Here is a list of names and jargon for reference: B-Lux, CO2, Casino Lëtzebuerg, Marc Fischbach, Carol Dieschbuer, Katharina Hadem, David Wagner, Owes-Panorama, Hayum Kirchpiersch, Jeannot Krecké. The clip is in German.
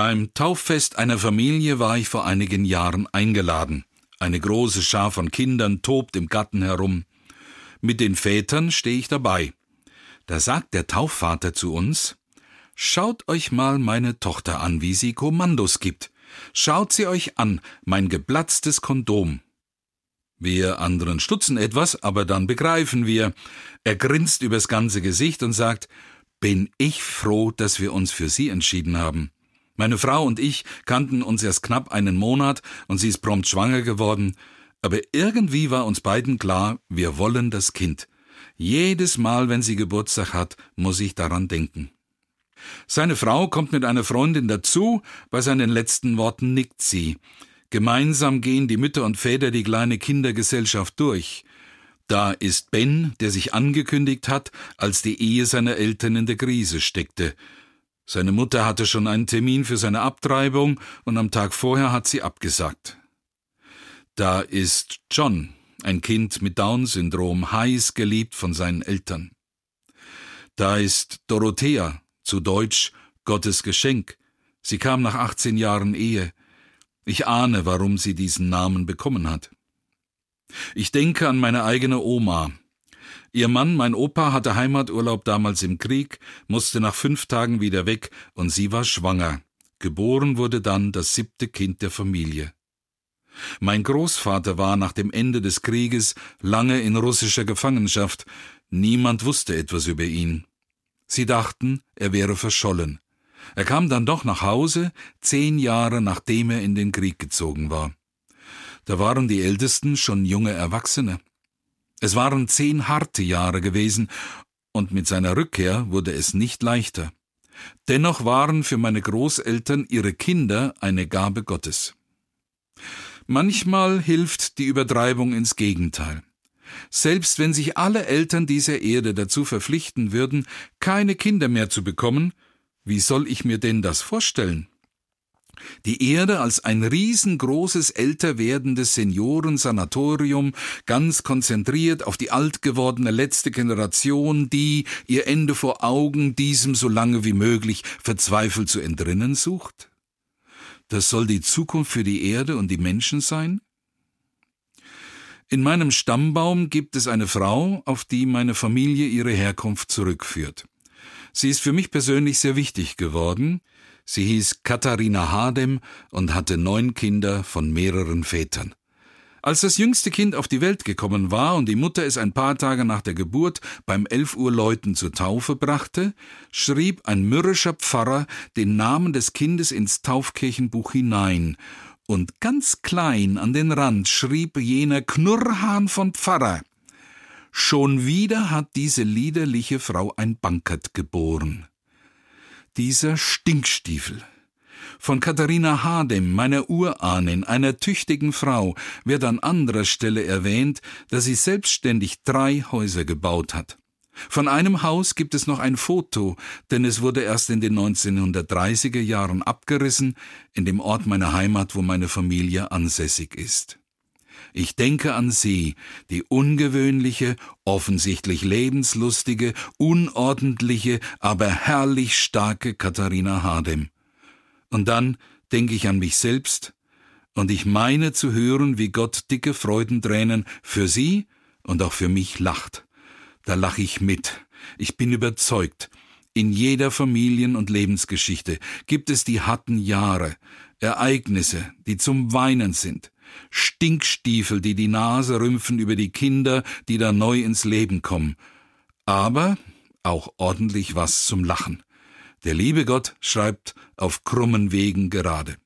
Beim Tauffest einer Familie war ich vor einigen Jahren eingeladen. Eine große Schar von Kindern tobt im Garten herum. Mit den Vätern stehe ich dabei. Da sagt der Taufvater zu uns: »Schaut euch mal meine Tochter an, wie sie Kommandos gibt. Schaut sie euch an, mein geplatztes Kondom.« Wir anderen stutzen etwas, aber dann begreifen wir. Er grinst übers ganze Gesicht und sagt: »Bin ich froh, dass wir uns für sie entschieden haben.« Meine Frau und ich kannten uns erst knapp einen Monat und sie ist prompt schwanger geworden. Aber irgendwie war uns beiden klar, wir wollen das Kind. Jedes Mal, wenn sie Geburtstag hat, muss ich daran denken. Seine Frau kommt mit einer Freundin dazu, bei seinen letzten Worten nickt sie. Gemeinsam gehen die Mütter und Väter die kleine Kindergesellschaft durch. Da ist Ben, der sich angekündigt hat, als die Ehe seiner Eltern in der Krise steckte. Seine Mutter hatte schon einen Termin für seine Abtreibung und am Tag vorher hat sie abgesagt. Da ist John, ein Kind mit Down-Syndrom, heiß geliebt von seinen Eltern. Da ist Dorothea, zu Deutsch Gottes Geschenk. Sie kam nach 18 Jahren Ehe. Ich ahne, warum sie diesen Namen bekommen hat. Ich denke an meine eigene Oma. Ihr Mann, mein Opa, hatte Heimaturlaub damals im Krieg, musste nach 5 Tagen wieder weg und sie war schwanger. Geboren wurde dann das 7. Kind der Familie. Mein Großvater war nach dem Ende des Krieges lange in russischer Gefangenschaft. Niemand wusste etwas über ihn. Sie dachten, er wäre verschollen. Er kam dann doch nach Hause, 10 Jahre nachdem er in den Krieg gezogen war. Da waren die Ältesten schon junge Erwachsene. Es waren 10 harte Jahre gewesen, und mit seiner Rückkehr wurde es nicht leichter. Dennoch waren für meine Großeltern ihre Kinder eine Gabe Gottes. Manchmal hilft die Übertreibung ins Gegenteil. Selbst wenn sich alle Eltern dieser Erde dazu verpflichten würden, keine Kinder mehr zu bekommen, wie soll ich mir denn das vorstellen? Die Erde als ein riesengroßes, älter werdendes Seniorensanatorium, ganz konzentriert auf die alt gewordene letzte Generation, die ihr Ende vor Augen, diesem so lange wie möglich verzweifelt zu entrinnen sucht? Das soll die Zukunft für die Erde und die Menschen sein? In meinem Stammbaum gibt es eine Frau, auf die meine Familie ihre Herkunft zurückführt. Sie ist für mich persönlich sehr wichtig geworden. Sie hieß Katharina Hadem und hatte 9 Kinder von mehreren Vätern. Als das jüngste Kind auf die Welt gekommen war und die Mutter es ein paar Tage nach der Geburt beim 11 Uhr Läuten zur Taufe brachte, schrieb ein mürrischer Pfarrer den Namen des Kindes ins Taufkirchenbuch hinein. Und ganz klein an den Rand schrieb jener Knurrhahn von Pfarrer: Schon wieder hat diese liederliche Frau ein Bankert geboren. Dieser Stinkstiefel. Von Katharina Hadem, meiner Urahnin, einer tüchtigen Frau, wird an anderer Stelle erwähnt, dass sie selbstständig 3 Häuser gebaut hat. Von einem Haus gibt es noch ein Foto, denn es wurde erst in den 1930er Jahren abgerissen, in dem Ort meiner Heimat, wo meine Familie ansässig ist. Ich denke an sie, die ungewöhnliche, offensichtlich lebenslustige, unordentliche, aber herrlich starke Katharina Hadem. Und dann denke ich an mich selbst und ich meine zu hören, wie Gott dicke Freudentränen für sie und auch für mich lacht. Da lache ich mit. Ich bin überzeugt, in jeder Familien- und Lebensgeschichte gibt es die harten Jahre, Ereignisse, die zum Weinen sind. Stinkstiefel, die die Nase rümpfen über die Kinder, die da neu ins Leben kommen. Aber auch ordentlich was zum Lachen. Der liebe Gott schreibt auf krummen Wegen gerade.